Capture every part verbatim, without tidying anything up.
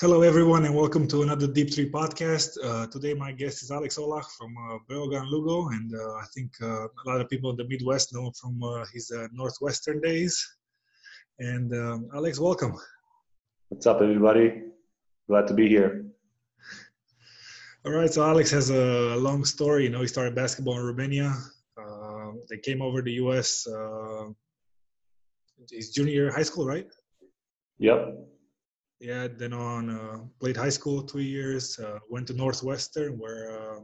Hello, everyone, and welcome to another Deep Three podcast. Uh, today, my guest is Alex Olach from uh, Breogán Lugo, and uh, I think uh, a lot of people in the Midwest know him from uh, his uh, Northwestern days. And um, Alex, welcome. What's up, everybody? Glad to be here. All right, so Alex has a long story. You know, he started basketball in Romania. Uh, they came over to the U S Uh, his junior year of high school, right? Yep. Yeah, then on, uh, played high school two years, uh, went to Northwestern, where uh,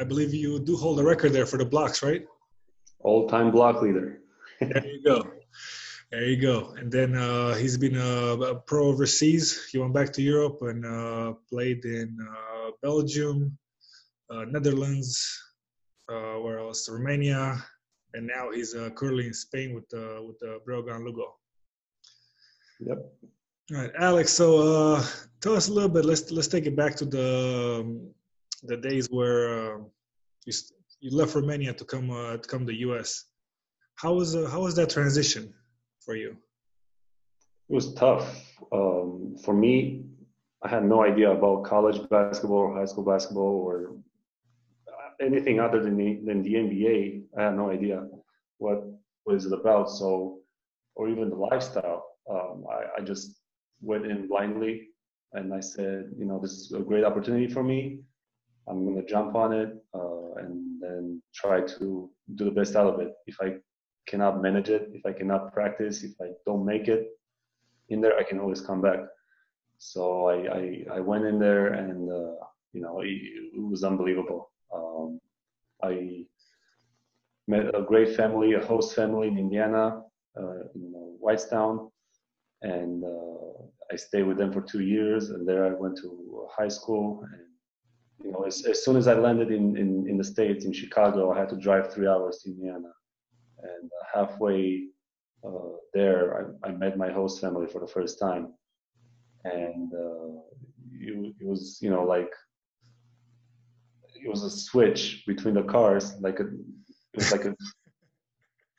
I believe you do hold a record there for the blocks, right? All-time block leader. There you go. There you go. And then uh, he's been a, a pro overseas. He went back to Europe and uh, played in uh, Belgium, uh, Netherlands, uh, where else? Romania. And now he's uh, currently in Spain with, uh, with uh, Breogán Lugo. Yep. All right, Alex. So uh, tell us a little bit. Let's let's take it back to the um, the days where uh, you you left Romania to come uh, to come to the U S. How was uh, how was that transition for you? It was tough um, for me. I had no idea about college basketball or high school basketball or anything other than the, than the N B A. I had no idea what was it about. So, or even the lifestyle. Um, I, I just went in blindly and I said, you know, this is a great opportunity for me. I'm going to jump on it uh, and then try to do the best out of it. If I cannot manage it, if I cannot practice, if I don't make it in there, I can always come back. So I, I, I went in there and, uh, you know, it, it was unbelievable. Um, I met a great family, a host family in Indiana, uh, in Whitestown. And uh, I stayed with them for two years, and there I went to high school. And you know, as, as soon as I landed in, in, in the States, in Chicago, I had to drive three hours to Indiana. And halfway uh, there, I, I met my host family for the first time. And uh, it, it was, you know, like it was a switch between the cars, like a, it was like a.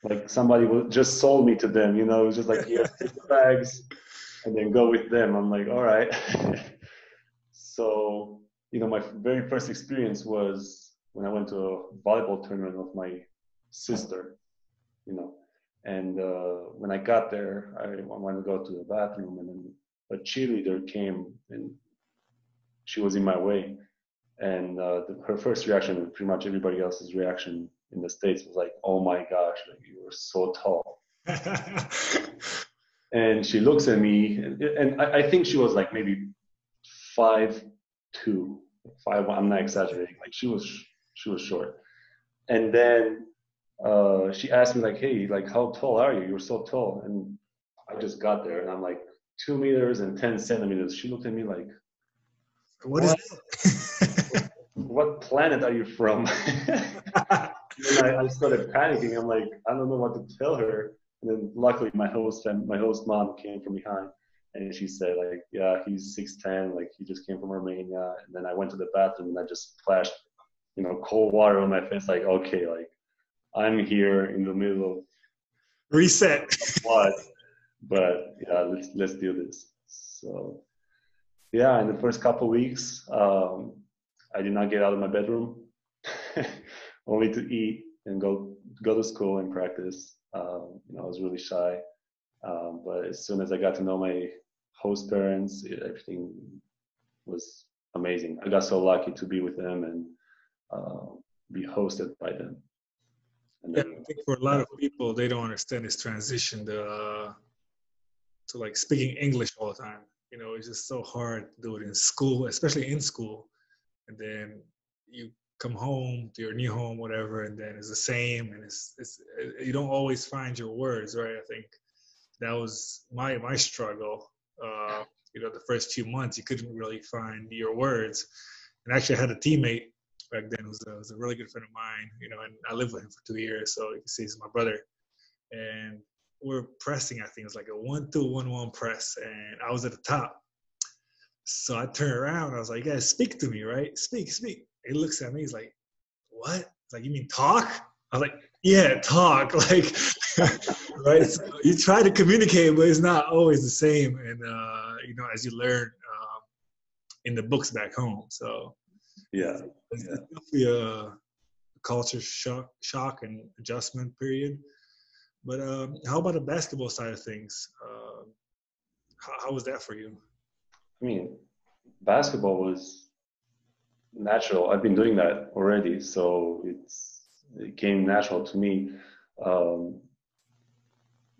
Like somebody just sold me to them, you know, it was just like, yeah, take the bags and then go with them. I'm like, all right. So, you know, my very first experience was when I went to a volleyball tournament with my sister, you know, and uh, when I got there, I wanted to go to the bathroom and then a cheerleader came and she was in my way. And uh, the, her first reaction, pretty much everybody else's reaction in the States was like, oh my gosh, like you were so tall. And she looks at me, and, and I, I think she was like maybe five, two, five, I'm not exaggerating. Like she was, she was short. And then uh, she asked me like, hey, like how tall are you? You're so tall. And I just got there and I'm like two meters and ten centimeters. She looked at me like, what, what is that? What planet are you from? And I, I started panicking. I'm like, I don't know what to tell her. And then luckily, my host and my host mom came from behind, and she said, like, yeah, he's six ten. Like he just came from Romania. And then I went to the bathroom and I just splashed, you know, cold water on my face. Like, okay, like I'm here in the middle of reset. What? But yeah, let's let's do this. So yeah, in the first couple of weeks, um, I did not get out of my bedroom. Only to eat and go go to school and practice. Um, you know, I was really shy, um, but as soon as I got to know my host parents, it, everything was amazing. I got so lucky to be with them and uh, be hosted by them. And yeah, then, I think for a lot of people, they don't understand this transition to, uh, to like speaking English all the time. You know, it's just so hard to do it in school, especially in school, and then you come home to your new home, whatever, and then it's the same, and it's it's you don't always find your words, right? I think that was my my struggle. Uh, you know, the first few months, you couldn't really find your words. And actually, I had a teammate back then who was a, was a really good friend of mine. You know, and I lived with him for two years, so you can see he's my brother. And we're pressing. I think it was like a one two one one press, and I was at the top. So I turned around. I was like, "You guys, speak to me, right? Speak, speak." He looks at me, he's like, what? He's like, you mean talk? I was like, yeah, talk, like, right? So you try to communicate, but it's not always the same. And, uh, you know, as you learn um, in the books back home. So, yeah, it's, yeah. it's definitely a culture shock, shock and adjustment period. But um, how about the basketball side of things? Uh, how, how was that for you? I mean, basketball was natural. I've been doing that already, so it's it came natural to me. Um,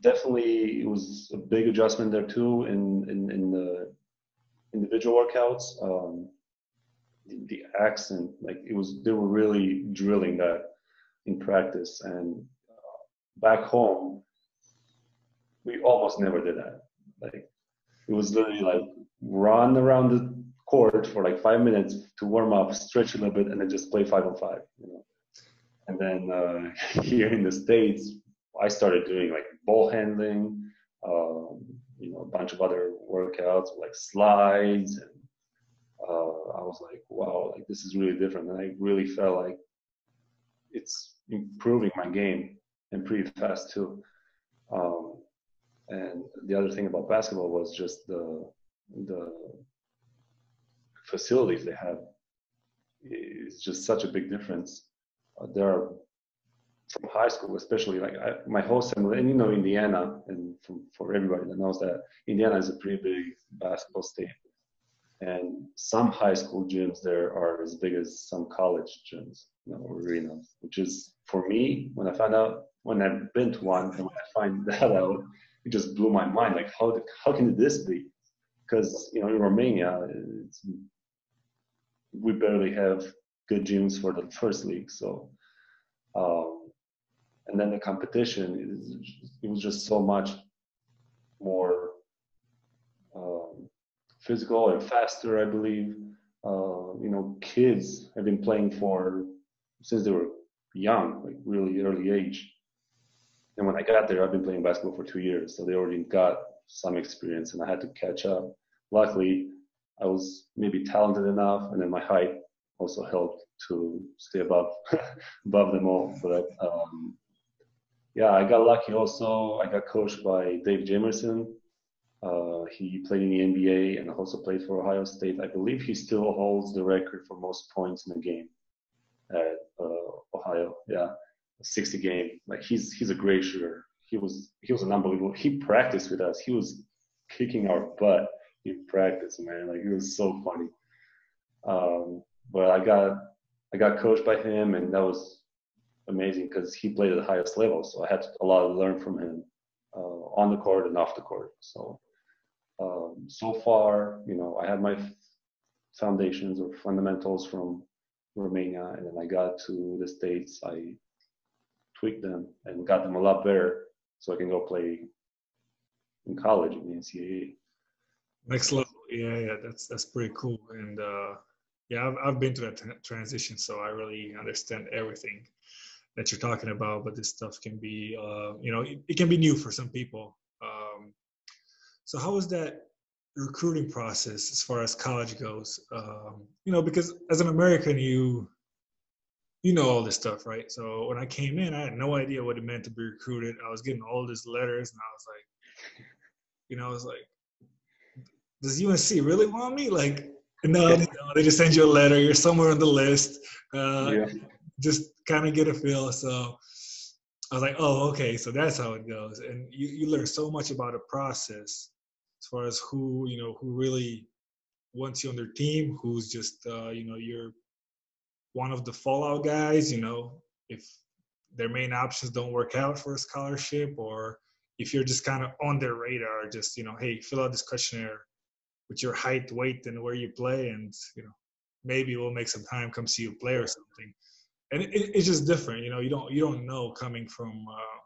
definitely, it was a big adjustment there too in in, in the individual workouts. Um, the, the accent, like it was, they were really drilling that in practice. And back home, we almost never did that. Like, it was literally like run around the court for like five minutes to warm up, stretch a little bit, and then just play five on five. You know? And then uh, here in the States, I started doing like ball handling, um, you know, a bunch of other workouts like slides. And uh, I was like, wow, like this is really different. And I really felt like it's improving my game. And pretty fast too. Um, and the other thing about basketball was just the the facilities they have. It's just such a big difference. Uh, there are from high school, especially like I, my whole summer, and you know, Indiana, and from, for everybody that knows that Indiana is a pretty big basketball state. And some high school gyms there are as big as some college gyms, you know, arenas, which is for me, when I found out, when I've been to one, and when I find that out, it just blew my mind. Like, how how can this be? Because, you know, in Romania, it's, we barely have good gyms for the first league. So, um, and then the competition, is, it was just so much more um, physical and faster, I believe. Uh, you know, kids have been playing for, since they were young, like really early age. And when I got there, I've been playing basketball for two years, so they already got some experience, and I had to catch up. Luckily, I was maybe talented enough, and then my height also helped to stay above above them all. But um, yeah, I got lucky also. I got coached by Dave Jamerson. Uh, he played in the N B A and also played for Ohio State. I believe he still holds the record for most points in a game at uh, Ohio. Yeah, sixty game. Like he's he's a great shooter. He was he was an unbelievable. He practiced with us. He was kicking our butt in practice, man. Like it was so funny. Um, but I got I got coached by him, and that was amazing because he played at the highest level. So I had a lot to learn from him uh, on the court and off the court. So um, so far, you know, I have my foundations or fundamentals from Romania, and then I got to the States, I tweaked them and got them a lot better so I can go play in college in the N C A A. Next level. Yeah, yeah, that's that's pretty cool. And uh, yeah, I've, I've been through that t- transition, so I really understand everything that you're talking about, but this stuff can be, uh, you know, it, it can be new for some people. Um, so how is that recruiting process as far as college goes, um, you know, because as an American, you, you know, all this stuff, right? So when I came in, I had no idea what it meant to be recruited. I was getting all these letters and I was like, you know, I was like, does U N C really want me? Like, no, no they just send you a letter. You're somewhere on the list. Uh, yeah. Just kind of get a feel. So I was like, oh, okay. So that's how it goes. And you, you learn so much about a process as far as who, you know, who really wants you on their team, who's just, uh, you know, you're one of the fallout guys, you know, if their main options don't work out for a scholarship, or if you're just kind of on their radar, just, you know, hey, fill out this questionnaire with your height, weight, and where you play, and, you know, maybe we'll make some time, come see you play or something. And it, it's just different, you know, you don't, you don't know coming from, uh,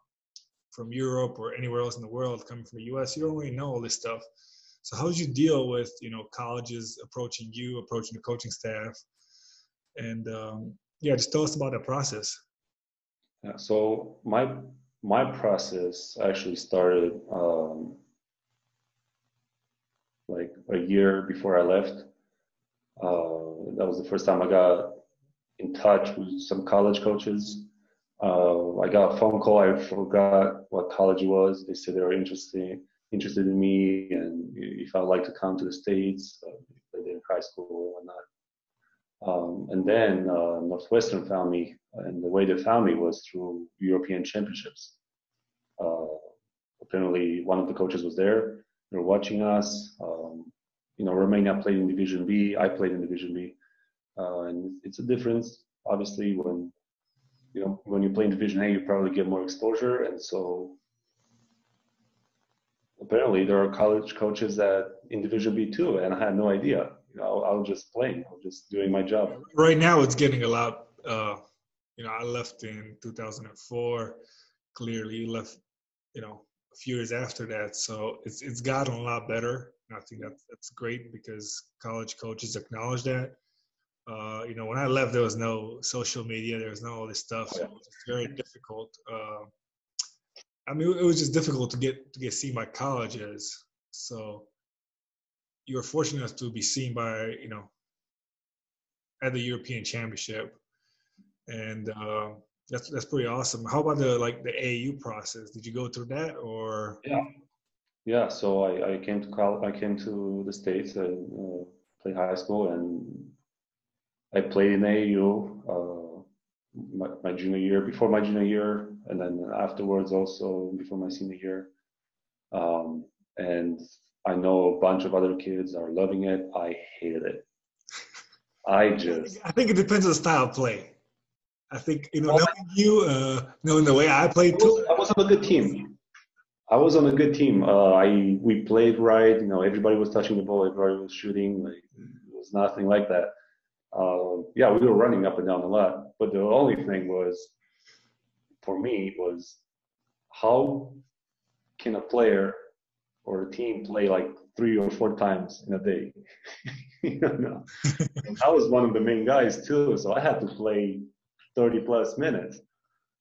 from Europe or anywhere else in the world, coming from the U S, you don't really know all this stuff. So how did you deal with, you know, colleges approaching you, approaching the coaching staff? And um, yeah, just tell us about that process. Yeah, so my my process actually started um, like a year before I left. Uh, that was the first time I got in touch with some college coaches. Uh, I got a phone call. I forgot what college it was. They said they were interested interested in me, and if I would like to come to the States, uh, I did in high school and whatnot. Um, and then uh, Northwestern found me, and the way they found me was through European championships. Uh, apparently, one of the coaches was there. They were watching us. Um, you know, Romania played in Division B. I played in Division B, uh, and it's a difference, obviously, when. You know, when you play in Division A, you probably get more exposure, and so apparently there are college coaches that in Division B too, and I had no idea. You know, I was just playing, I was just doing my job. Right now, it's getting a lot. Uh, you know, I left in two thousand four. Clearly, left. You know, a few years after that, so it's it's gotten a lot better. And I think that's that's great because college coaches acknowledge that. Uh, you know, when I left, there was no social media. There was no all this stuff. So it was very difficult. Uh, I mean, it was just difficult to get to get seen by colleges. So you were fortunate enough to be seen by, you know, at the European Championship, and uh, that's that's pretty awesome. How about the like the A A U process? Did you go through that or? Yeah, yeah. So I, I came to college. I came to the States and uh, played high school and. I played in A A U uh, my, my junior year, before my junior year, and then afterwards also before my senior year. Um, and I know a bunch of other kids are loving it. I hated it. I just... I think it depends on the style of play. I think, you know, well, knowing you, uh, knowing the way I played... I was, I was on a good team. I was on a good team. Uh, I We played right. You know, everybody was touching the ball. Everybody was shooting. Like, it was nothing like that. Uh, yeah, we were running up and down a lot, but the only thing was, for me, was how can a player or a team play like three or four times in a day? You know, and I was one of the main guys too, so I had to play thirty plus minutes,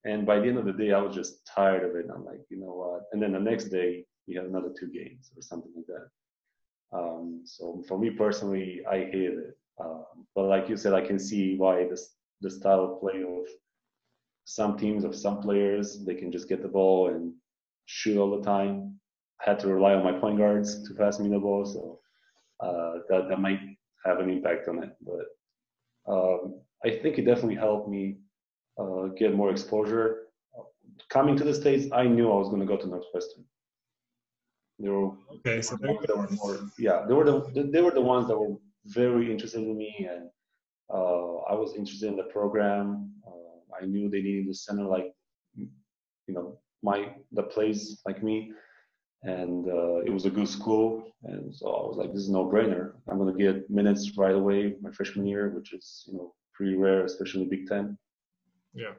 and by the end of the day, I was just tired of it. And I'm like, you know what? And then the next day, you have another two games or something like that. Um, so for me personally, I hated it. Uh, but like you said, I can see why this the style of play of some teams, of some players, they can just get the ball and shoot all the time. I had to rely on my point guards to pass me the ball, so uh, that, that might have an impact on it. But um, I think it definitely helped me uh, get more exposure. Coming to the States, I knew I was going to go to Northwestern. They were, okay, so they were, they were more, yeah, they were the they were the ones that were very interested in me, and uh, I was interested in the program. Uh, I knew they needed a center like, you know, my that plays like me, and uh, it was a good school, and so I was like, this is no-brainer. I'm gonna get minutes right away my freshman year, which is, you know, pretty rare, especially Big Ten. Yeah.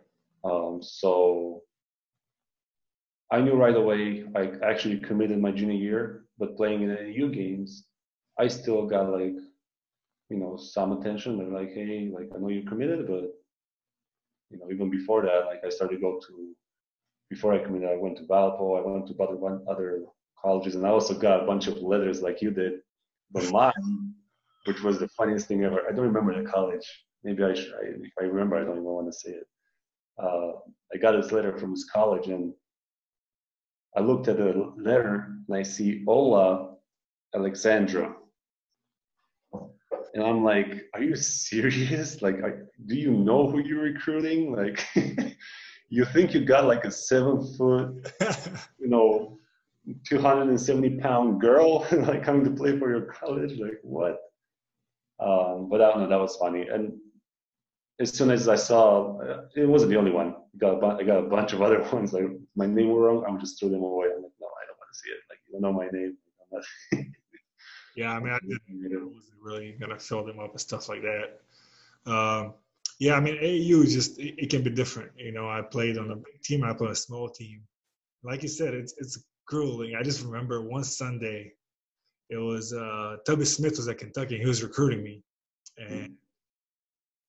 Um, so I knew right away. I actually committed my junior year, but playing in the A U games, I still got like. You know, some attention. They're like, hey, like, I know you committed, but, you know, even before that, like, I started to go to, before I committed, I went to Valpo, I went to other, one, other colleges, and I also got a bunch of letters like you did, but mine, which was the funniest thing ever. I don't remember the college. Maybe I should, I, if I remember, I don't even want to say it. Uh, I got this letter from this college, and I looked at the letter, and I see Ola Alexandra. And I'm like, are you serious? Like, I, do you know who you're recruiting? Like, you think you got like a seven foot, you know, two hundred seventy pound girl like coming to play for your college? Like, what? Um, but I don't know, that was funny. And as soon as I saw, it wasn't the only one. I got a, bu- I got a bunch of other ones. Like, my name were wrong. I'm just threw them away. I'm like, no, I don't want to see it. Like, you don't know my name. I'm not Yeah, I mean, I didn't, wasn't really gonna fill them up and stuff like that. Um, yeah, I mean, A A U is just it, it can be different. You know, I played on a big team, I played on a small team. Like you said, it's it's grueling. I just remember one Sunday, it was uh, Tubby Smith was at Kentucky. And he was recruiting me, and mm-hmm.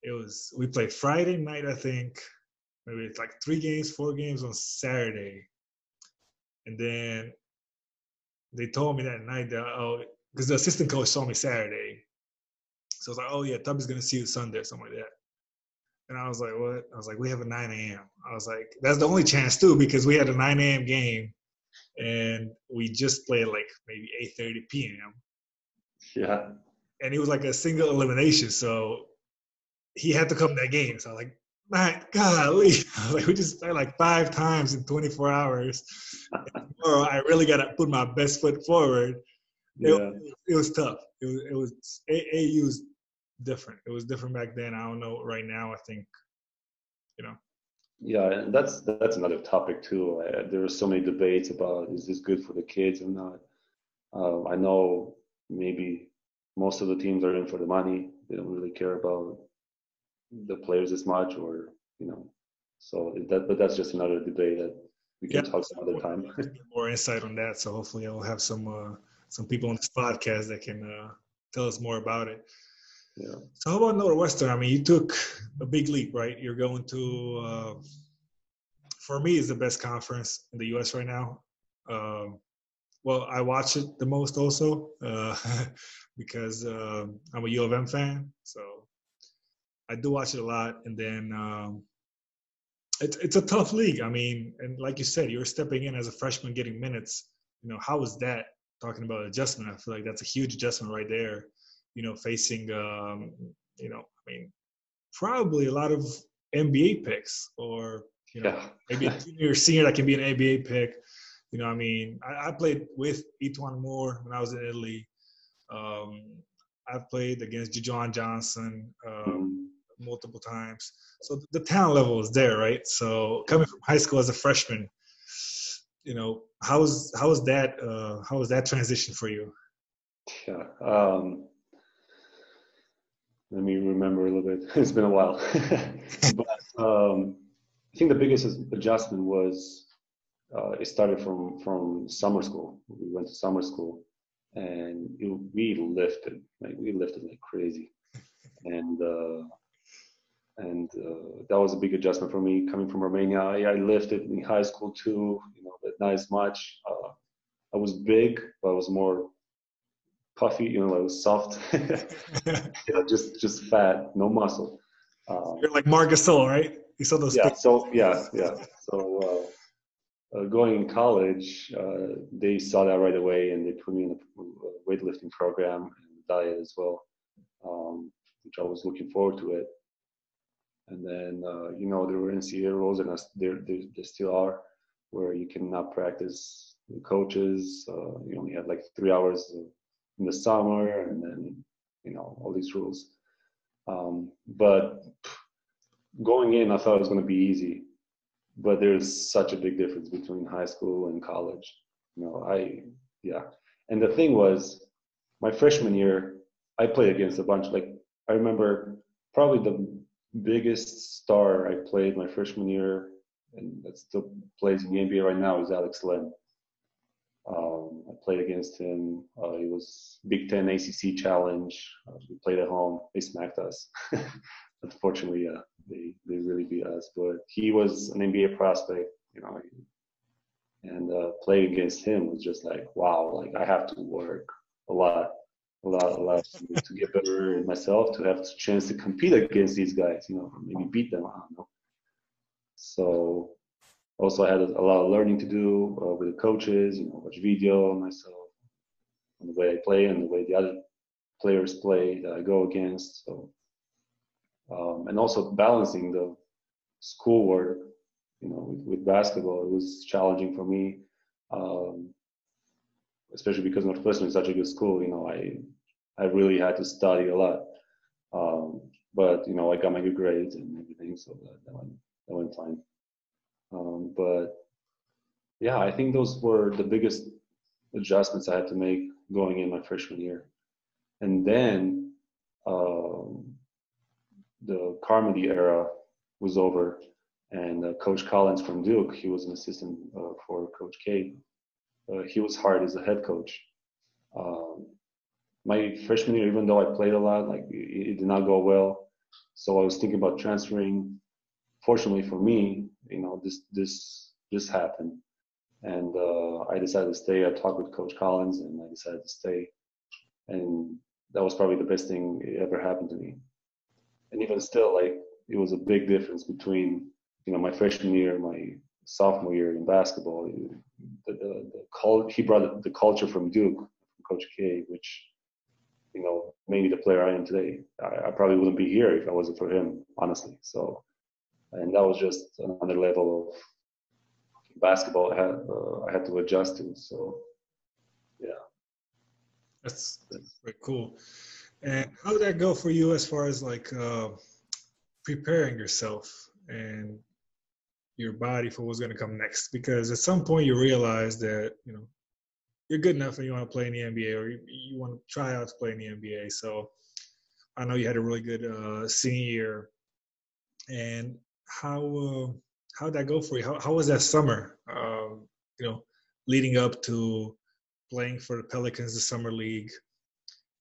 it was we played Friday night, I think. Maybe it's like three games, four games on Saturday, and then they told me that night that oh. Because the assistant coach saw me Saturday. So I was like, oh, yeah, Tubby's going to see you Sunday or something like that. And I was like, what? I was like, we have a nine a.m. I was like, that's the only chance too, because we had a nine a.m. game and we just played like maybe eight thirty p.m. Yeah. And it was like a single elimination. So he had to come to that game. So I was like, my golly. I was like, we just played like five times in twenty-four hours. And tomorrow I really got to put my best foot forward. Yeah. It, it was tough. It was, it was A A U's different. It was different back then. I don't know right now. I think, you know. Yeah, and that's that's another topic too. Uh, there are so many debates about is this good for the kids or not. Uh, I know maybe most of the teams are in for the money. They don't really care about the players as much, or you know. So that, but that's just another debate that we can yeah, talk some other time. More insight on that. So hopefully, I'll have some uh, some people on this podcast that can uh, tell us more about it. Yeah. So how about Northwestern? I mean, you took a big leap, right? You're going to, uh, for me, it's the best conference in the U S right now. Uh, well, I watch it the most also uh, because uh, I'm a U of M fan. So I do watch it a lot. And then um, it, it's a tough league. I mean, and like you said, you're stepping in as a freshman getting minutes. You know, how is that? Talking about adjustment, I feel like that's a huge adjustment right there. You know, facing, um, you know, I mean, probably a lot of N B A picks or, you know, yeah. maybe a junior or senior that can be an N B A pick. You know, I mean, I, I played with Etuan Moore when I was in Italy. Um, I've played against John Johnson um, multiple times. So the talent level is there, right? So coming from high school as a freshman, you know, how is, how is that, uh, how was that transition for you? Yeah. Um... Let me remember a little bit. It's been a while. but um, I think the biggest adjustment was uh, it started from, from summer school. We went to summer school, and it, we lifted. Like, we lifted like crazy. And uh, and uh, that was a big adjustment for me coming from Romania. I, I lifted in high school too, you know, but not as much. Uh, I was big, but I was more puffy, you know, I was soft, you know, just just fat, no muscle. Um, You're like Marc Gasol, right? You saw those. Yeah. Things. So yeah, yeah. So uh, uh, going in college, uh, they saw that right away, and they put me in a weightlifting program and diet as well, um, which I was looking forward to it. And then uh, you know, there were N C A A rules, and there there still are, where you cannot practice with coaches. Uh, you only had like three hours of in the summer, and then, you know, all these rules. Um, but going in, I thought it was going to be easy, but there's such a big difference between high school and college. You know, I, yeah. And the thing was, my freshman year, I played against a bunch. Like, I remember probably the biggest star I played my freshman year, and that still plays in the N B A right now, is Alex Len. Um, I played against him. Uh, it was Big Ten A C C Challenge. Uh, we played at home. They smacked us. Unfortunately, yeah, they, they really beat us. But he was an N B A prospect, you know, and uh, playing against him was just like, wow, like I have to work a lot, a lot, a lot to get better in myself, to have the chance to compete against these guys, you know, maybe beat them, I don't know. So... Also, I had a lot of learning to do uh, with the coaches, you know, watch video on myself, on the way I play and the way the other players play that I go against. So, um, and also balancing the schoolwork, you know, with, with basketball, it was challenging for me, um, especially because Northwestern is such a good school. You know, I I really had to study a lot, um, but you know, I got my good grades and everything, so that, that went that went fine. Um, but yeah, I think those were the biggest adjustments I had to make going in my freshman year. And then um, the Carmody era was over, and uh, Coach Collins from Duke, he was an assistant uh, for Coach K. Uh, he was hired as a head coach. Um, my freshman year, even though I played a lot, like it, it did not go well. So I was thinking about transferring. Fortunately for me, you know, this this this happened, and uh, I decided to stay. I talked with Coach Collins, and I decided to stay, and that was probably the best thing that ever happened to me. And even still, like it was a big difference between, you know, my freshman year and my sophomore year in basketball. The, the, the cult, he brought the culture from Duke, from Coach K, which, you know, made me the player I am today. I, I probably wouldn't be here if I wasn't for him, honestly. So, and that was just another level of basketball I had, uh, I had to adjust to. So, yeah. That's, that's pretty cool. And how did that go for you as far as like uh, preparing yourself and your body for what's going to come next? Because at some point you realize that, you know, you're good enough and you want to play in the N B A, or you, you want to try out to play in the N B A. So I know you had a really good uh, senior year. And how uh, how did that go for you? How, how was that summer, um, you know, leading up to playing for the Pelicans, the summer league,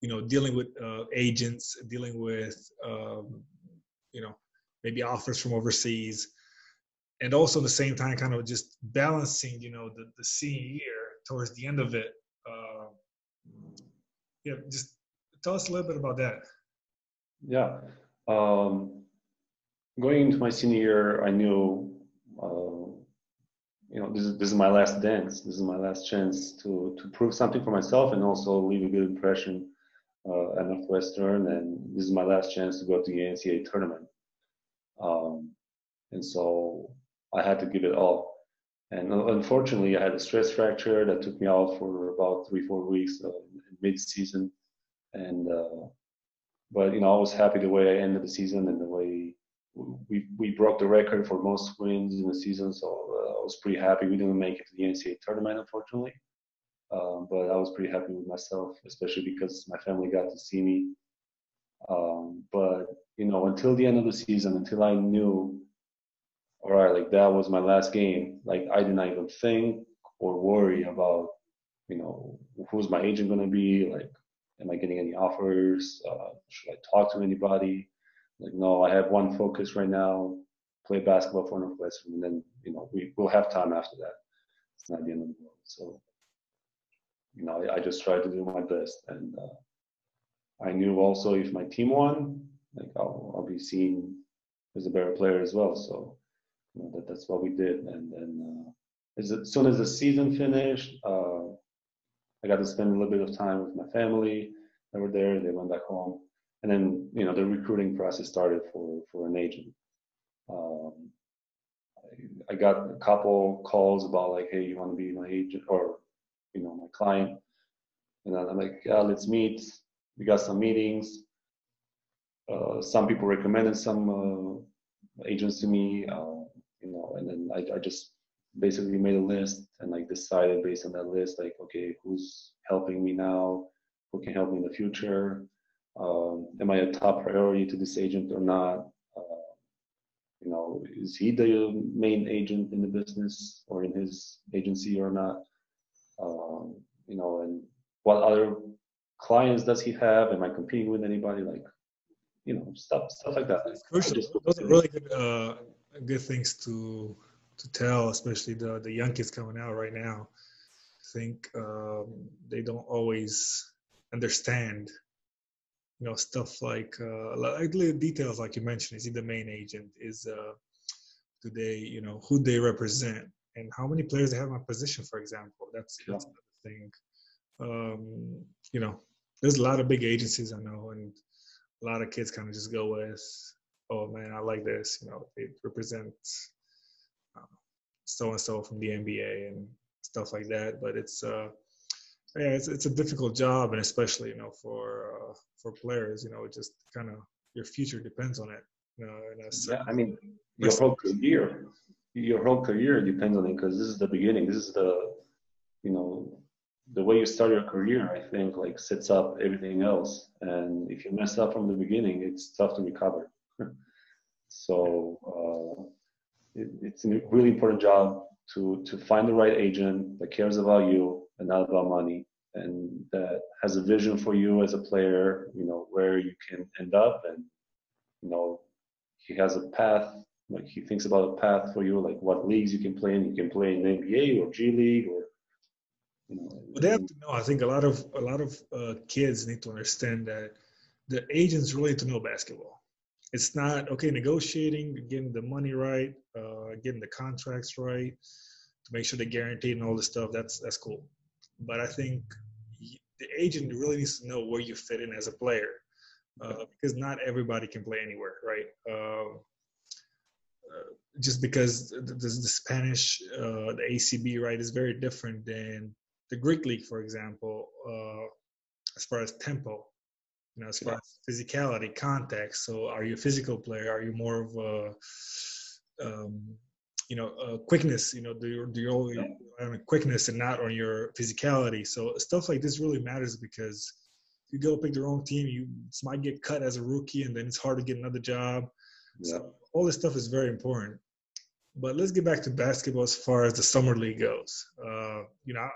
you know, dealing with uh, agents, dealing with, um, you know, maybe offers from overseas, and also at the same time kind of just balancing, you know, the, the senior year towards the end of it. Uh, yeah, just tell us a little bit about that. Yeah. Um, going into my senior year, I knew, uh, you know, this is, this is my last dance. This is my last chance to, to prove something for myself and also leave a good impression uh, at Northwestern. And this is my last chance to go to the N C double A tournament. Um, and so I had to give it all. And unfortunately, I had a stress fracture that took me out for about three, four weeks uh, mid-season. And uh, but, you know, I was happy the way I ended the season and the way we we broke the record for most wins in the season. So uh, I was pretty happy. We didn't make it to the N C double A tournament, unfortunately. Um, but I was pretty happy with myself, especially because my family got to see me. Um, but, you know, until the end of the season, until I knew, all right, like that was my last game, like I did not even think or worry about, you know, who's my agent going to be? Like, am I getting any offers? Uh, should I talk to anybody? Like, no, I have one focus right now, play basketball for Northwestern, and then, you know, we will have time after that. It's not the end of the world. So, you know, I, I just tried to do my best. And uh, I knew also if my team won, like I'll, I'll be seen as a better player as well. So you know, that, that's what we did. And then uh, as, as soon as the season finished, uh, I got to spend a little bit of time with my family. They were there, they went back home. And then, you know, the recruiting process started for, for an agent. Um, I, I got a couple calls about like, hey, you want to be my agent or, you know, my client? And I'm like, yeah, let's meet. We got some meetings. Uh, some people recommended some uh, agents to me, uh, you know, and then I, I just basically made a list and like decided based on that list, like, okay, who's helping me now? Who can help me in the future? Um, am I a top priority to this agent or not? Uh, you know, is he the main agent in the business or in his agency or not? Um, you know, and what other clients does he have? Am I competing with anybody? Like, you know, stuff, stuff like that. It's crucial. Just, Those are really good, uh, good things to to tell, especially the the young kids coming out right now. I think um, they don't always understand, you know, stuff like, uh, like little details, like you mentioned. Is he the main agent? Is, uh, do they, you know, who they represent and how many players they have in my position, for example. That's, that's another thing. Um, you know, there's a lot of big agencies I know, and a lot of kids kind of just go with, oh man, I like this, you know, they represent uh, so-and-so from the N B A and stuff like that. But it's, uh, yeah, it's it's a difficult job, and especially, you know, for uh, for players, you know, just kind of your future depends on it. You know, and yeah, I mean, your whole career, your whole career depends on it, because this is the beginning. This is the, you know, the way you start your career, I think, like sets up everything else. And if you mess up from the beginning, it's tough to recover. So uh, it, it's a really important job to to find the right agent that cares about you and not about money, and that has a vision for you as a player, you know, where you can end up. And, you know, he has a path, like he thinks about a path for you, like what leagues you can play in. You can play in the N B A or G League or, you know. Well, they have to know. I think a lot of, a lot of uh, kids need to understand that the agents really need to know basketball. it's not, okay, negotiating, getting the money right, uh, getting the contracts right, to make sure they're guaranteed and all this stuff, that's that's cool. But I think the agent really needs to know where you fit in as a player, uh, because not everybody can play anywhere, right? Um, uh, just because the, the, the Spanish, uh, the A C B, right, is very different than the Greek league, for example, uh, as far as tempo. You know, as far as physicality, contact. So, are you a physical player? Are you more of a, um, you know, a quickness? You know, do you do you only on quickness and not on your physicality? So, stuff like this really matters, because if you go pick the wrong team, you might get cut as a rookie, and then it's hard to get another job. Yeah. So, all this stuff is very important. But let's get back to basketball as far as the summer league goes. Uh, you know.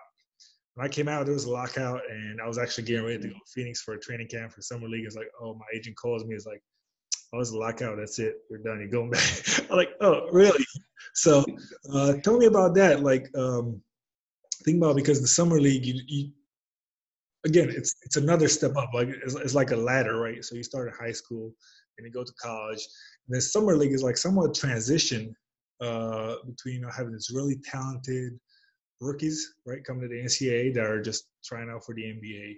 When I came out, there was a lockout, and I was actually getting ready to go to Phoenix for a training camp for summer league. It's like, oh, my agent calls me. It's like, oh, it's a lockout. That's it. You're done. You're going back. I'm like, oh, really? So uh, tell me about that. Like, um, think about, because the summer league, you, you again, it's it's another step up. Like it's, it's like a ladder, right? So you start in high school, and you go to college. And then summer league is like somewhat transition uh, between, you know, having this really talented rookies, right, coming to the N C double A that are just trying out for the N B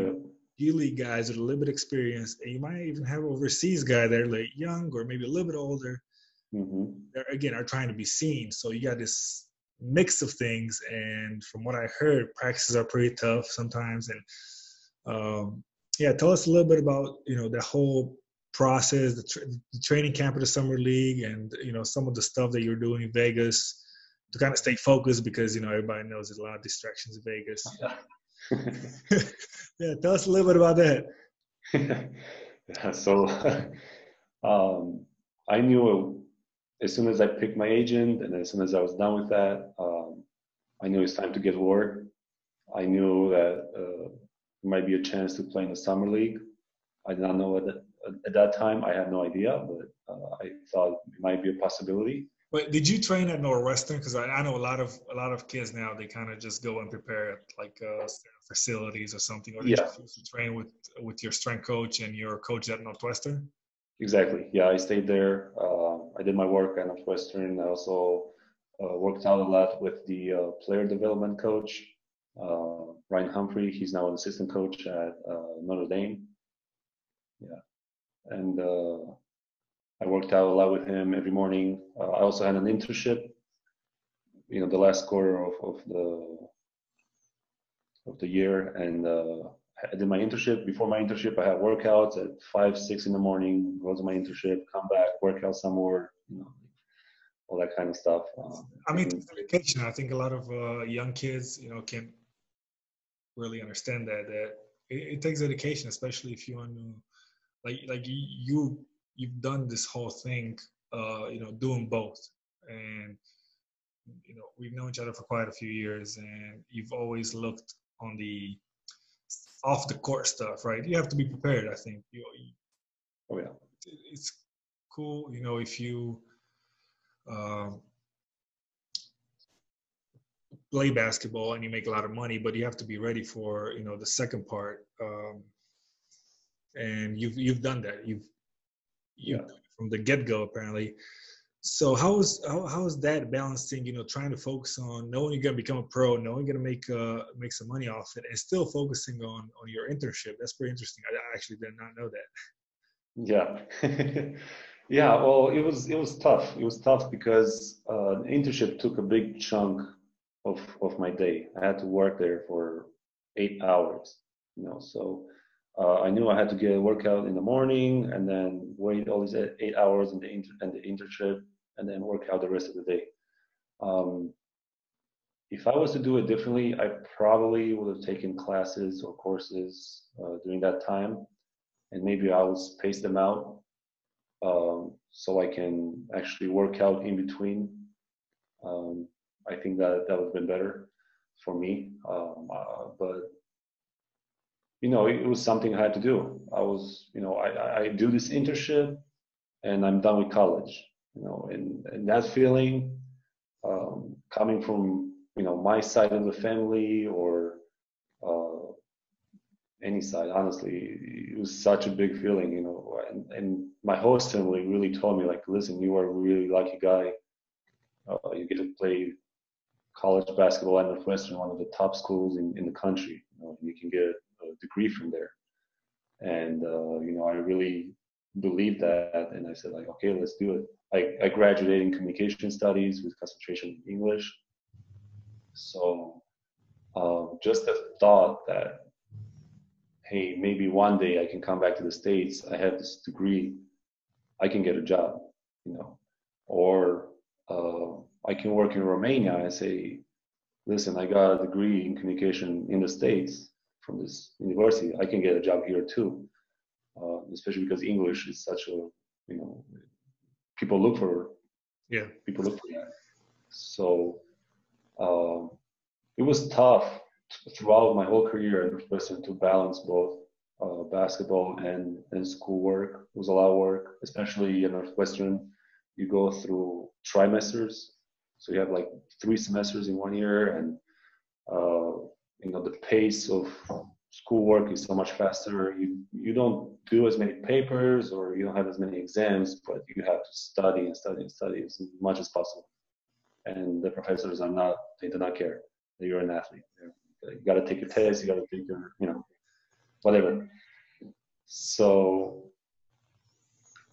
A. Yeah. G-League guys with a little bit of experience, and you might even have overseas guys that are like young or maybe a little bit older. Mm-hmm. That, again, are trying to be seen. So you got this mix of things, and from what I heard, practices are pretty tough sometimes. And um, yeah, tell us a little bit about, you know, that whole process, the, tra- the training camp of the summer league, and, you know, some of the stuff that you're doing in Vegas to kind of stay focused, because, you know, everybody knows there's a lot of distractions in Vegas. Yeah, tell us a little bit about that. Yeah, so um, I knew as soon as I picked my agent and as soon as I was done with that, um, I knew it's time to get work. I knew that uh, there might be a chance to play in the summer league. I did not know at, the, at that time. I had no idea, but uh, I thought it might be a possibility. But did you train at Northwestern? Because I, I know a lot of a lot of kids now, they kind of just go and prepare at like uh, facilities or something. Or did yeah. you train with with your strength coach and your coach at Northwestern? Exactly. Yeah, I stayed there. Uh, I did my work at Northwestern. I also uh, worked out a lot with the uh, player development coach, uh, Ryan Humphrey. He's now an assistant coach at uh, Notre Dame. Yeah, and. Uh, I worked out a lot with him every morning. Uh, I also had an internship, you know, the last quarter of, of the of the year, and uh, I did my internship. Before my internship, I had workouts at five, six in the morning. Go to my internship, come back, work out some more, you know, all that kind of stuff. Um, I mean, communication. I think a lot of uh, young kids, you know, can't really understand that that it, it takes dedication, especially if you want to, like, like you. You've done this whole thing, uh, you know, doing both. And, you know, we've known each other for quite a few years, and you've always looked on the off the court stuff, right? You have to be prepared, I think. You, you, oh, yeah. It's cool, you know, if you um, play basketball and you make a lot of money, but you have to be ready for, you know, the second part. Um, and you've, you've done that. You've, You know, from the get-go, apparently. So how is how how is that balancing? You know, trying to focus on knowing you're gonna become a pro, knowing you're gonna make uh, make some money off it, and still focusing on on your internship. That's pretty interesting. I actually did not know that. Yeah, yeah. Well, it was it was tough. It was tough because uh, the internship took a big chunk of of my day. I had to work there for eight hours. You know, so. Uh, I knew I had to get a workout in the morning and then wait all these eight hours in the inter- and the internship and then work out the rest of the day. Um, if I was to do it differently, I probably would have taken classes or courses uh, during that time, and maybe I would space them out um, so I can actually work out in between. Um, I think that that would have been better for me, um, uh, but. You know, it was something I had to do. I was, you know, I, I do this internship and I'm done with college, you know, and, and that feeling um, coming from, you know, my side of the family or uh, any side, honestly. It was such a big feeling, you know. And, and my host family really told me, like, listen, you are a really lucky guy. Uh, you get to play college basketball at Northwestern, one of the top schools in, in the country. You know, you can get a degree from there. And, uh, you know, I really believed that. And I said, like, okay, let's do it. I, I graduated in communication studies with concentration in English. So um, just the thought that, hey, maybe one day I can come back to the States. I have this degree. I can get a job, you know, or uh, I can work in Romania and say, listen, I got a degree in communication in the States from this university. I can get a job here too, uh, especially because English is such a, you know, people look for, yeah, people look for that. So um, it was tough throughout my whole career at Northwestern to balance both uh, basketball and, and schoolwork. It was a lot of work, especially at Northwestern. You go through trimesters. So you have like three semesters in one year, and uh, you know, the pace of schoolwork is so much faster. You you don't do as many papers, or you don't have as many exams, but you have to study and study and study as much as possible. And the professors are not, they do not care that you're an athlete. You got to take a test, you got to take your, you know, whatever. So,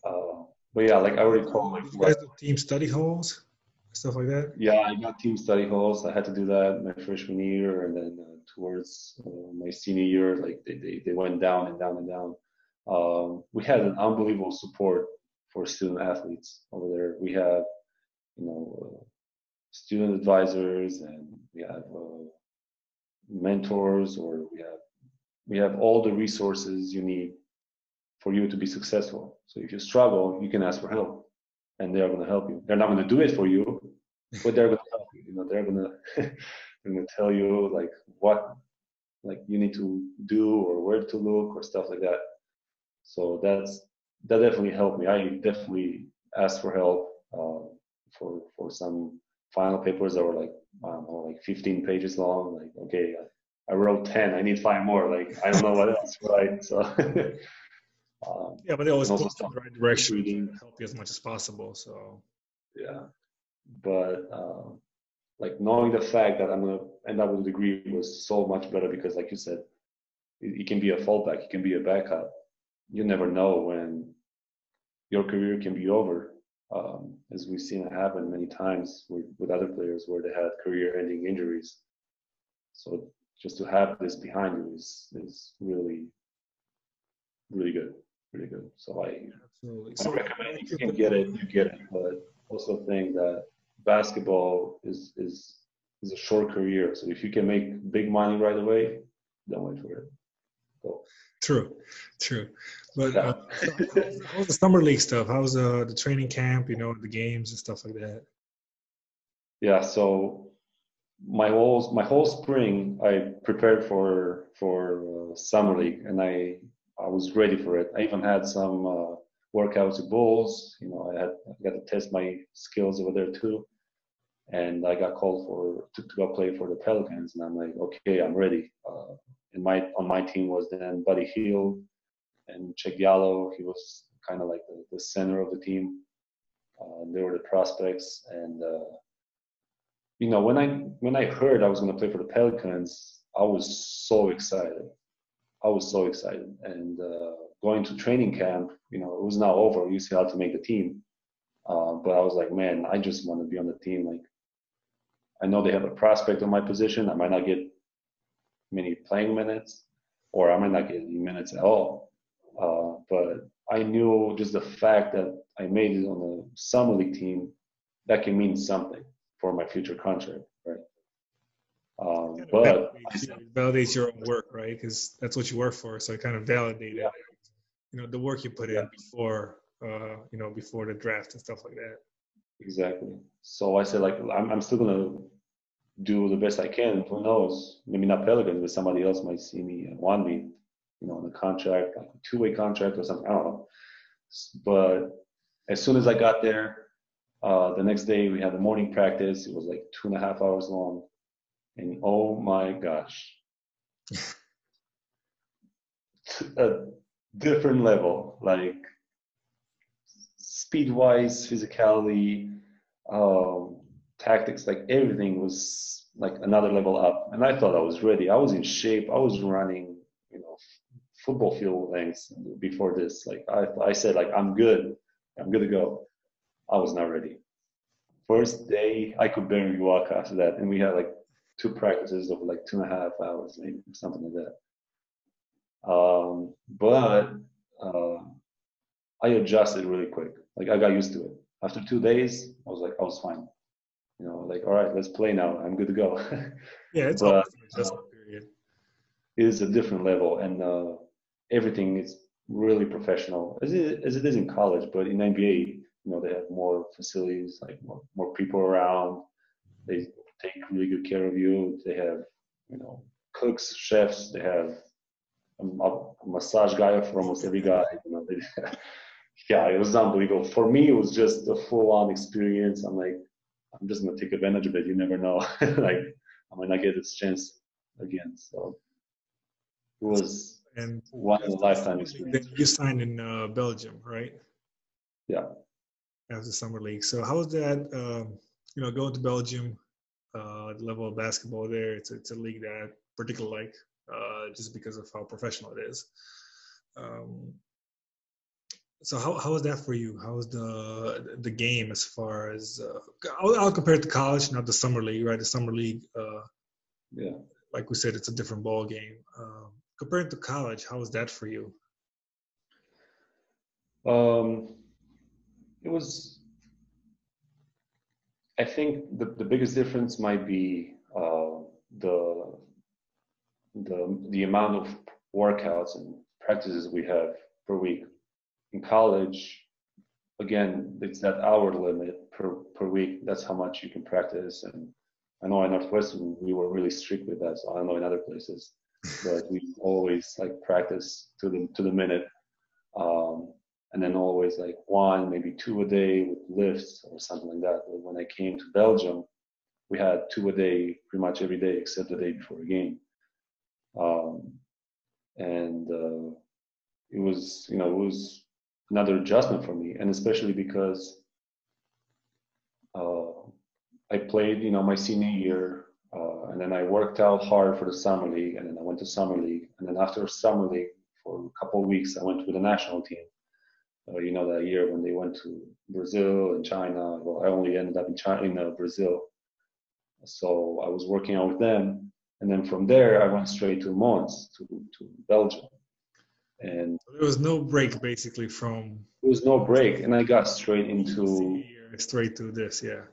uh, but yeah, like I already told, like, you guys do team study halls, stuff like that? Yeah, I got team study halls. I had to do that my freshman year, and then uh, towards uh, my senior year, like they, they, they went down and down and down. Um, we had an unbelievable support for student athletes over there. We have, you know, uh, student advisors, and we have uh, mentors, or we have we have all the resources you need for you to be successful. So if you struggle, you can ask for help, and they are going to help you. They're not going to do it for you, but they're going to help you. You know, they're going to they're going to tell you like what like you need to do, or where to look, or stuff like that. So that's that definitely helped me. I definitely asked for help um, for for some final papers that were like I don't know, like fifteen pages long. Like, okay, I, I wrote ten. I need five more. Like, I don't know what else, right? So. Um, yeah, but they always put in the right direction reading. To help you as much as possible. So yeah, but um, like knowing the fact that I'm gonna end up with a degree was so much better, because, like you said, it, it can be a fallback, it can be a backup. You never know when your career can be over, um, as we've seen it happen many times with, with other players where they had career-ending injuries. So just to have this behind you is is really, really good. Really good. So I, I recommend if you can get it, you get it. But also think that basketball is is is a short career. So if you can make big money right away, don't wait for it. So. True, true. But yeah. uh, how's, how's the summer league stuff? How's uh, the training camp? You know, the games and stuff like that. Yeah. So my whole my whole spring, I prepared for for uh, summer league, and I. I was ready for it. I even had some uh, workouts with Bulls. You know, I had I got to test my skills over there too, and I got called for to, to go play for the Pelicans, and I'm like, okay, I'm ready. Uh, and my on my team was then Buddy Hield and Cheick Diallo. He was kind of like the, the center of the team. Uh, they were the prospects, and uh, you know, when I when I heard I was going to play for the Pelicans, I was so excited. I was so excited, and uh, going to training camp, you know, it was not over. You still had to make the team, uh, but I was like, man, I just want to be on the team. Like, I know they have a prospect in my position. I might not get many playing minutes, or I might not get any minutes at all. Uh, but I knew just the fact that I made it on the summer league team, that can mean something for my future contract, right? Um, kind of but validates, validates your own work, right? Because that's what you work for. So it kind of validated, yeah. you know, the work you put yeah. in before, uh, you know, before the draft and stuff like that. Exactly. So I said, like, I'm, I'm still gonna do the best I can. Who knows? Maybe not Pelicans, but somebody else might see me and want me, you know, on a contract, like a two-way contract or something. I don't know. But as soon as I got there, uh, the next day we had a morning practice. It was like two and a half hours long. And oh my gosh, a different level, like speed-wise, physicality, um, tactics, like everything was like another level up. And I thought I was ready. I was in shape. I was running, you know, football field lengths before this. Like I, I said, like, I'm good. I'm good to go. I was not ready. First day, I could barely walk after that. And we had like two practices of like two and a half hours, maybe something like that. Um, but uh, I adjusted really quick. Like I got used to it. After two days, I was like, I was fine. You know, like, all right, let's play now. I'm good to go. Yeah, it's but, uh, period. It is a different level. And uh, everything is really professional, as it, as it is in college. But in N B A, you know, they have more facilities, like more, more people around. They take really good care of you. They have, you know, cooks, chefs. They have a, a massage guy for almost every guy. You know, they, yeah, it was unbelievable. For me, it was just a full-on experience. I'm like, I'm just gonna take advantage of it. You never know. Like, I might not get this chance again. So it was and one in a lifetime experience. You signed in uh, Belgium, right? Yeah. That was the summer league. So how was that? Um, you know, going to Belgium, uh, the level of basketball there. It's it's a league that I particularly like, uh, just because of how professional it is. Um, so how how was that for you? How was the the game as far as uh, I'll, I'll compare it to college, not the summer league, right? The summer league, uh, yeah, like we said, it's a different ball game. Um, compared to college, how was that for you? Um. It was, I think the, the biggest difference might be uh, the, the, the amount of workouts and practices we have per week. In college, again, it's that hour limit per, per week. That's how much you can practice. And I know at Northwestern, we were really strict with that. So I know in other places, but we always like practice to the, to the minute. Um, And then always like one, maybe two a day with lifts or something like that. But when I came to Belgium, we had two a day pretty much every day except the day before a game. Um, and uh, it was, you know, it was another adjustment for me. And especially because uh, I played, you know, my senior year. Uh, and then I worked out hard for the summer league. And then I went to summer league. And then after summer league, for a couple of weeks, I went with the national team. Uh, you know, that year when they went to Brazil and China. Well, I only ended up in China, in uh, Brazil. So I was working out with them, and then from there I went straight to Mons, to to Belgium. And there was no break, basically. From there was no break, and I got straight into straight to this, yeah,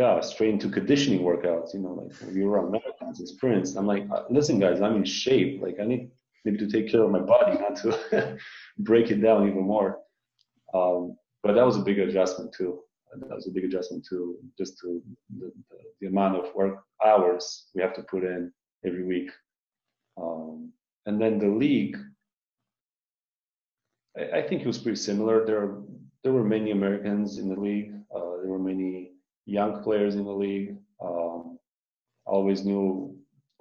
yeah, straight into conditioning workouts. You know, like we run marathons and sprints. I'm like, listen, guys, I'm in shape. Like I need. Maybe to take care of my body, not to break it down even more. Um, but that was a big adjustment too. That was a big adjustment too, just to the, the, the amount of work hours we have to put in every week. Um, and then the league, I, I think it was pretty similar. There, there were many Americans in the league. Uh, there were many young players in the league. Um, I always knew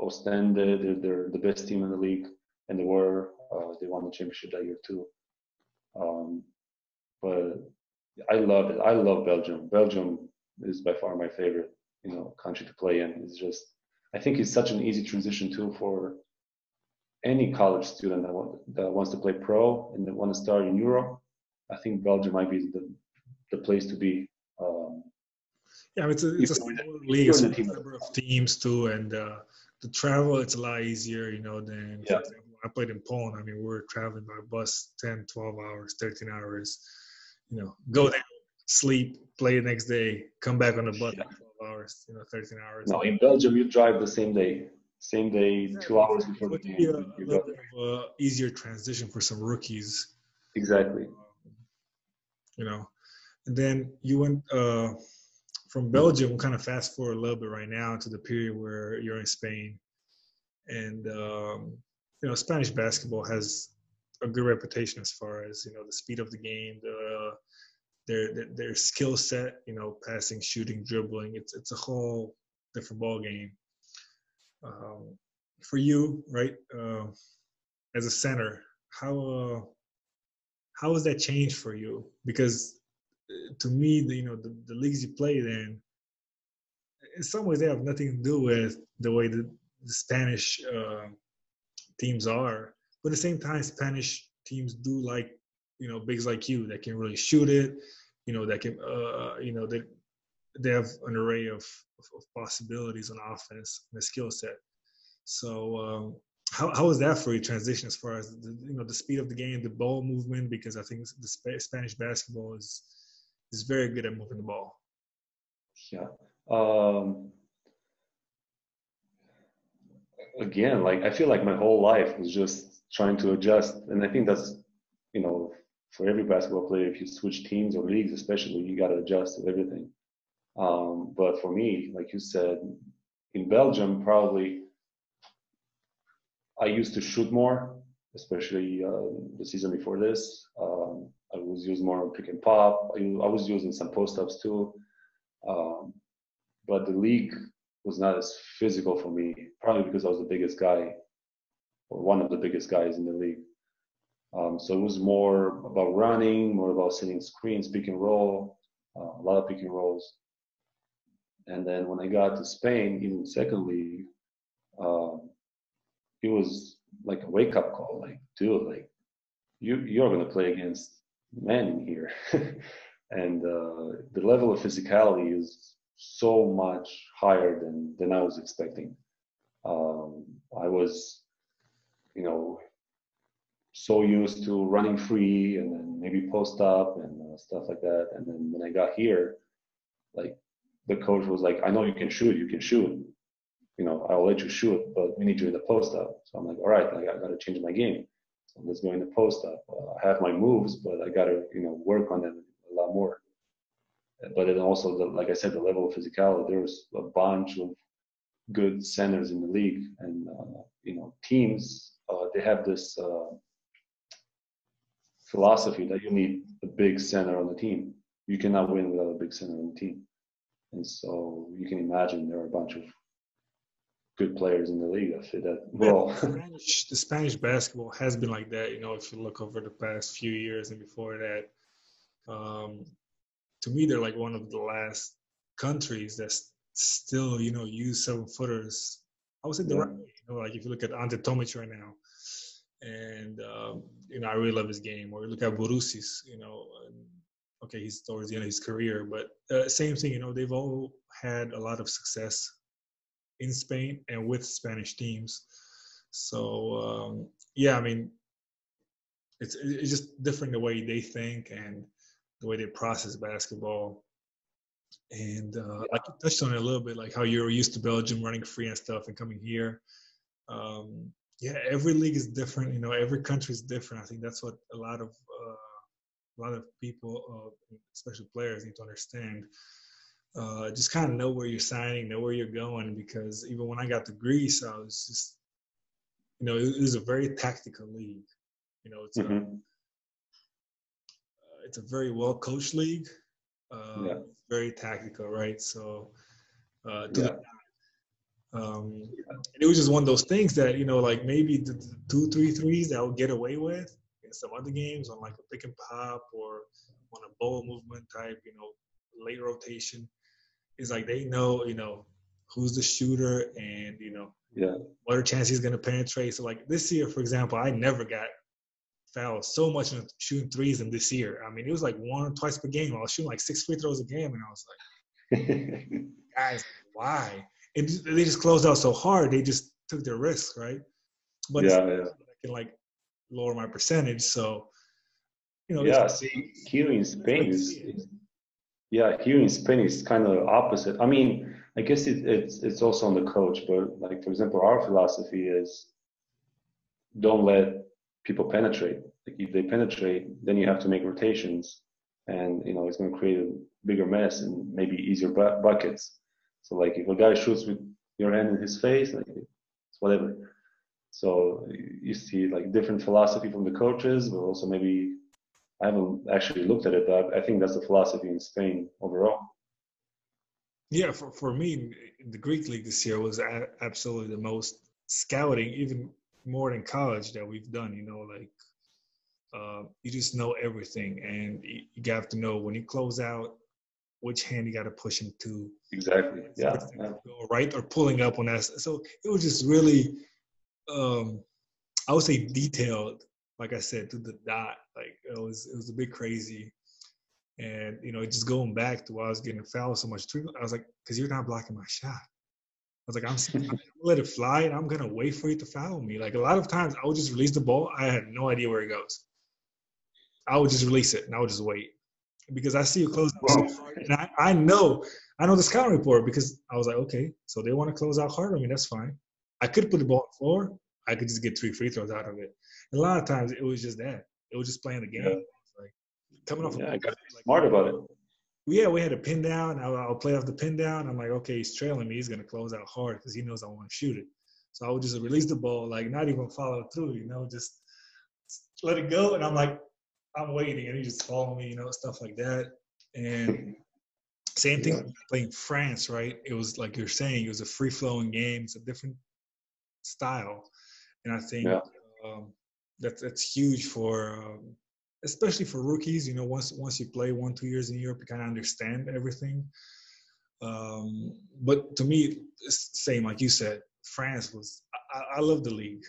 Ostende, they're, they're the best team in the league. And they were, uh, they won the championship that year too. Um, but I love it. I love Belgium. Belgium is by far my favorite, you know, country to play in. It's just, I think it's such an easy transition too for any college student that, want, that wants to play pro and they want to start in Europe. I think Belgium might be the, the place to be. Um, yeah, it's a, it's a small league, it's a number of teams too, and uh, the travel, it's a lot easier, you know, than, yeah. For example, I played in Poland. I mean, we were traveling by bus ten, twelve hours, thirteen hours, you know, go there, sleep, play the next day, come back on the bus, yeah. twelve hours, you know, thirteen hours. No, in Belgium, you drive the same day, same day, yeah, two hours before the game. It would be a little bit of an easier transition for some rookies. Exactly. Um, you know, and then you went uh, from Belgium, we'll kind of fast forward a little bit right now to the period where you're in Spain. And, um, you know, Spanish basketball has a good reputation as far as, you know, the speed of the game, the, their their, their skill set, you know, passing, shooting, dribbling. It's it's a whole different ball game. Um, for you, right, uh, as a center, how uh, how has that changed for you? Because to me, the, you know, the, the leagues you played in, in some ways, they have nothing to do with the way the, the Spanish uh, teams are. But at the same time, Spanish teams do like, you know, bigs like you that can really shoot it. You know, that can, uh, you know, they they have an array of, of, of possibilities on offense and a skill set. So um, how how is that for you, transition, as far as the, you know, the speed of the game, the ball movement? Because I think the Sp- Spanish basketball is is very good at moving the ball. Yeah. Um, again, like, I feel like my whole life was just trying to adjust, and I think that's, you know, for every basketball player, if you switch teams or leagues, especially, you got to adjust to everything. Um, but for me, like you said, in Belgium, probably I used to shoot more, especially uh, the season before this. Um, I was used more on pick and pop. I, I was using some post-ups too. Um, but the league was not as physical for me, probably because I was the biggest guy, or one of the biggest guys in the league. Um, so it was more about running, more about setting screens, pick and roll, uh, a lot of pick and rolls. And then when I got to Spain, even second league, um, it was like a wake-up call. Like, dude, like, you, you're going to play against men here. And uh, the level of physicality is so much higher than, than I was expecting. Um, I was, you know, so used to running free and then maybe post up and uh, stuff like that. And then when I got here, like, the coach was like, I know you can shoot, you can shoot, you know, I'll let you shoot, but we need you in the post up. So I'm like, all right, like, I got to change my game. So let's go in the post up. Uh, I have my moves, but I got to, you know, work on them a lot more. But then also, the, like I said, the level of physicality, there was a bunch of good centers in the league, and, uh, you know, teams, uh, they have this, uh, philosophy that you need a big center on the team. You cannot win without a big center on the team. And so you can imagine there are a bunch of good players in the league that fit that well. Spanish, the Spanish basketball has been like that, you know, if you look over the past few years and before that. Um, to me, they're like one of the last countries that still, you know, use seven-footers. I would say the yeah. right way. You know, like if you look at Ante Tomić right now, and, um, you know, I really love his game. Or look at Borussia, you know, okay, he's towards the end of his career, but uh, same thing, you know, they've all had a lot of success in Spain and with Spanish teams. So, um, yeah, I mean, it's it's just different the way they think and the way they process basketball. And uh, I touched on it a little bit, like how you're used to Belgium running free and stuff and coming here. Um, Yeah, every league is different. You know, every country is different. I think that's what a lot of uh, a lot of people, uh, especially players, need to understand. Uh, just kind of know where you're signing, know where you're going. Because even when I got to Greece, I was just, you know, it, it was a very tactical league. You know, it's mm-hmm. a, uh, it's a very well coached league, uh, yeah. very tactical, right? So uh, to yeah. the Um, and it was just one of those things that, you know, like maybe the, the two, three threes that I would get away with in some other games on like a pick and pop or on a ball movement type, you know, late rotation, is like they know, you know, who's the shooter and, you know, yeah. what are chances he's going to penetrate. So like this year, for example, I never got fouled so much on shooting threes in this year. I mean, it was like one or twice per game. I was shooting like six free throws a game, and I was like, guys, why? And they just closed out so hard, they just took their risk, right? But yeah, yeah. I can, like, lower my percentage, so, you know. Yeah, see, here in Spain is, yeah, here in Spain is kind of opposite. I mean, I guess it, it's it's also on the coach, but, like, for example, our philosophy is don't let people penetrate. Like, if they penetrate, then you have to make rotations, and, you know, it's going to create a bigger mess and maybe easier bu- buckets. So, like, if a guy shoots with your hand in his face, like, it's whatever. So you see, like, different philosophy from the coaches, but also maybe I haven't actually looked at it, but I think that's the philosophy in Spain overall. Yeah, for, for me, the Greek league this year was a- absolutely the most scouting, even more than college, that we've done, you know, like uh, you just know everything. And you have to know when you close out, which hand you got to push him to. Exactly. Yeah. yeah. Right. Or pulling up on that. So it was just really, um, I would say detailed, like I said, to the dot. Like it was, it was a bit crazy. And, you know, just going back to why I was getting fouled so much. I was like, because you're not blocking my shot. I was like, I'm, I'm going to let it fly, and I'm going to wait for you to foul me. Like, a lot of times I would just release the ball. I had no idea where it goes. I would just release it, and I would just wait. Because I see you close out wow. so hard, and I, I know. I know the scouting report, because I was like, okay, so they want to close out hard. I mean, that's fine. I could put the ball on the floor. I could just get three free throws out of it. And a lot of times it was just that. It was just playing the game. Yeah. Coming off, yeah, of, I got to be like, smart about it. Yeah, we had a pin down. I'll, I'll play off the pin down. I'm like, okay, he's trailing me. He's gonna close out hard because he knows I want to shoot it. So I would just release the ball, like not even follow through, you know, just let it go. And I'm like, I'm waiting, and he just follow me, you know, stuff like that. And same thing yeah. playing France, right? It was like you're saying, it was a free flowing game. It's a different style, and I think yeah. um, that's that's huge for. Um, especially for rookies, you know, once once you play one, two years in Europe, you kind of understand everything. Um, but to me, same, like you said, France was, I, I love the league,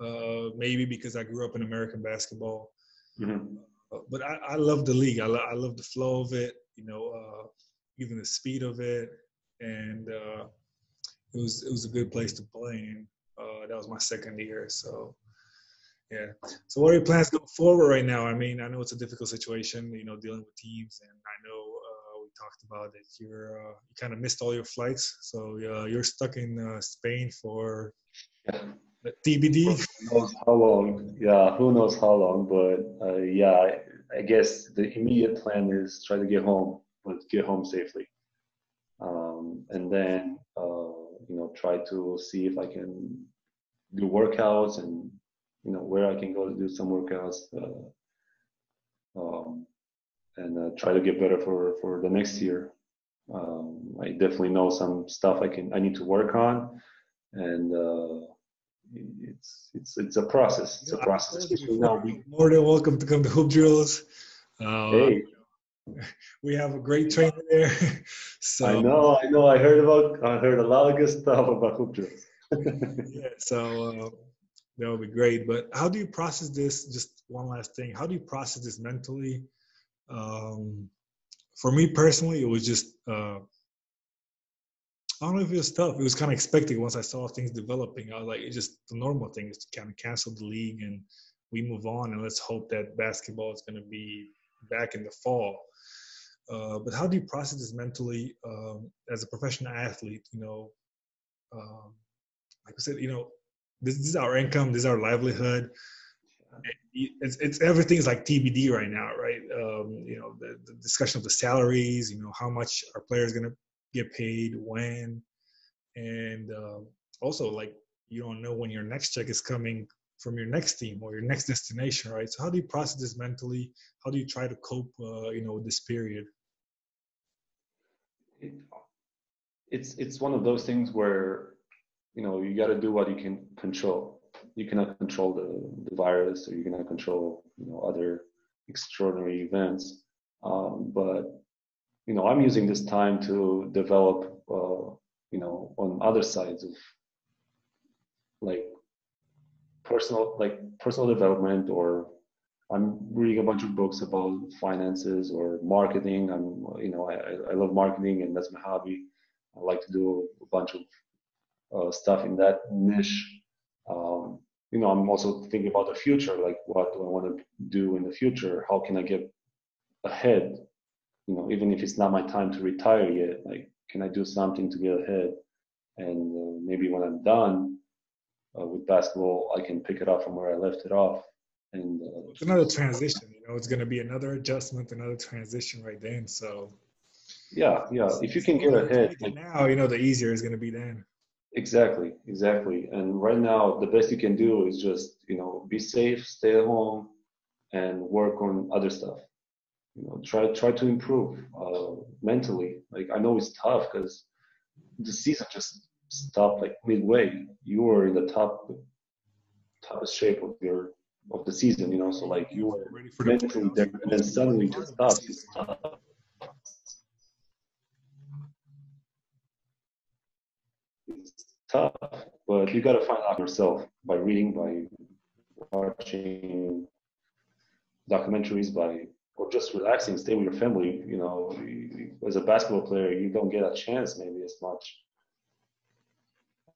uh, maybe because I grew up in American basketball. Mm-hmm. uh, but I, I love the league. I, lo- I love the flow of it, you know, uh, even the speed of it. And uh, it was it was a good place to play in. Uh, that was my second year, so. Yeah. So what are your plans going forward right now? I mean, I know it's a difficult situation, you know, dealing with teams. And I know uh, we talked about that you're, uh, you kind of missed all your flights. So uh, you're stuck in uh, Spain for yeah. T B D. Who knows how long. Yeah, who knows how long. But, uh, yeah, I guess the immediate plan is try to get home, but get home safely. Um, and then, uh, you know, try to see if I can do workouts and, you know, where I can go to do some workouts, uh, um, and uh, try to get better for, for the next year. Um, I definitely know some stuff I can I need to work on, and uh, it's it's it's a process. It's a process. You know, you're more than welcome to come to Hoop Drills. Uh, hey, we have a great trainer there. so I know, I know. I heard about I heard a lot of good stuff about Hoop Drills. yeah. So. Uh, That would be great. But how do you process this? Just one last thing. How do you process this mentally? Um, for me personally, it was just, uh, I don't know if it was tough. It was kind of expected once I saw things developing. I was like, it's just the normal thing is to kind of cancel the league and we move on, and let's hope that basketball is going to be back in the fall. Uh, but how do you process this mentally um, as a professional athlete? You know, um, like I said, you know, This, this is our income. This is our livelihood. It's, it's everything's like T B D right now, right? Um, you know, the, the discussion of the salaries. You know, how much our players gonna get paid, when, and uh, also like you don't know when your next check is coming from your next team or your next destination, right? So how do you process this mentally? How do you try to cope? Uh, you know, with this period. It, it's it's one of those things where. You know, you got to do what you can control. You cannot control the, the virus, or you cannot control, you know, other extraordinary events. Um, but, you know, I'm using this time to develop, uh, you know, on other sides of like personal, like personal development, or I'm reading a bunch of books about finances or marketing. I'm, you know, I, I love marketing, and that's my hobby. I like to do a bunch of Uh, stuff in that niche. Um, you know, I'm also thinking about the future, like what do I want to do in the future? How can I get ahead? You know, even if it's not my time to retire yet, like, can I do something to get ahead? And uh, maybe when I'm done uh, with basketball, I can pick it up from where I left it off. And uh, it's another transition, you know, it's going to be another adjustment, another transition right then. So yeah, yeah. If you can get ahead like, now, you know, the easier it's going to be then. Exactly, exactly. And right now, the best you can do is just, you know, be safe, stay at home, and work on other stuff. You know, try try to improve uh, mentally. Like, I know it's tough because the season just stopped like midway. You were in the top, toughest shape of your of the season, you know. So like you were mentally there, and then suddenly it stops. It stops. It's tough, but you got to find out yourself by reading, by watching documentaries, by or just relaxing, stay with your family. You know, as a basketball player, you don't get a chance maybe as much.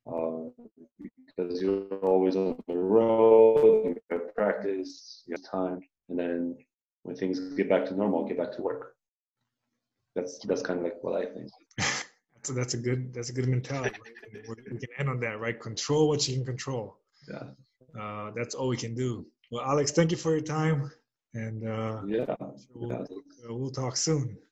Uh, because you're always on the road, you have practice, you have time, and then when things get back to normal, get back to work. That's that's kind of like what I think. So that's a good that's a good mentality. Right? We can end on that, right? Control what you can control. Yeah, uh, that's all we can do. Well, Alex, thank you for your time, and uh, yeah, we'll, yeah. Uh, we'll talk soon.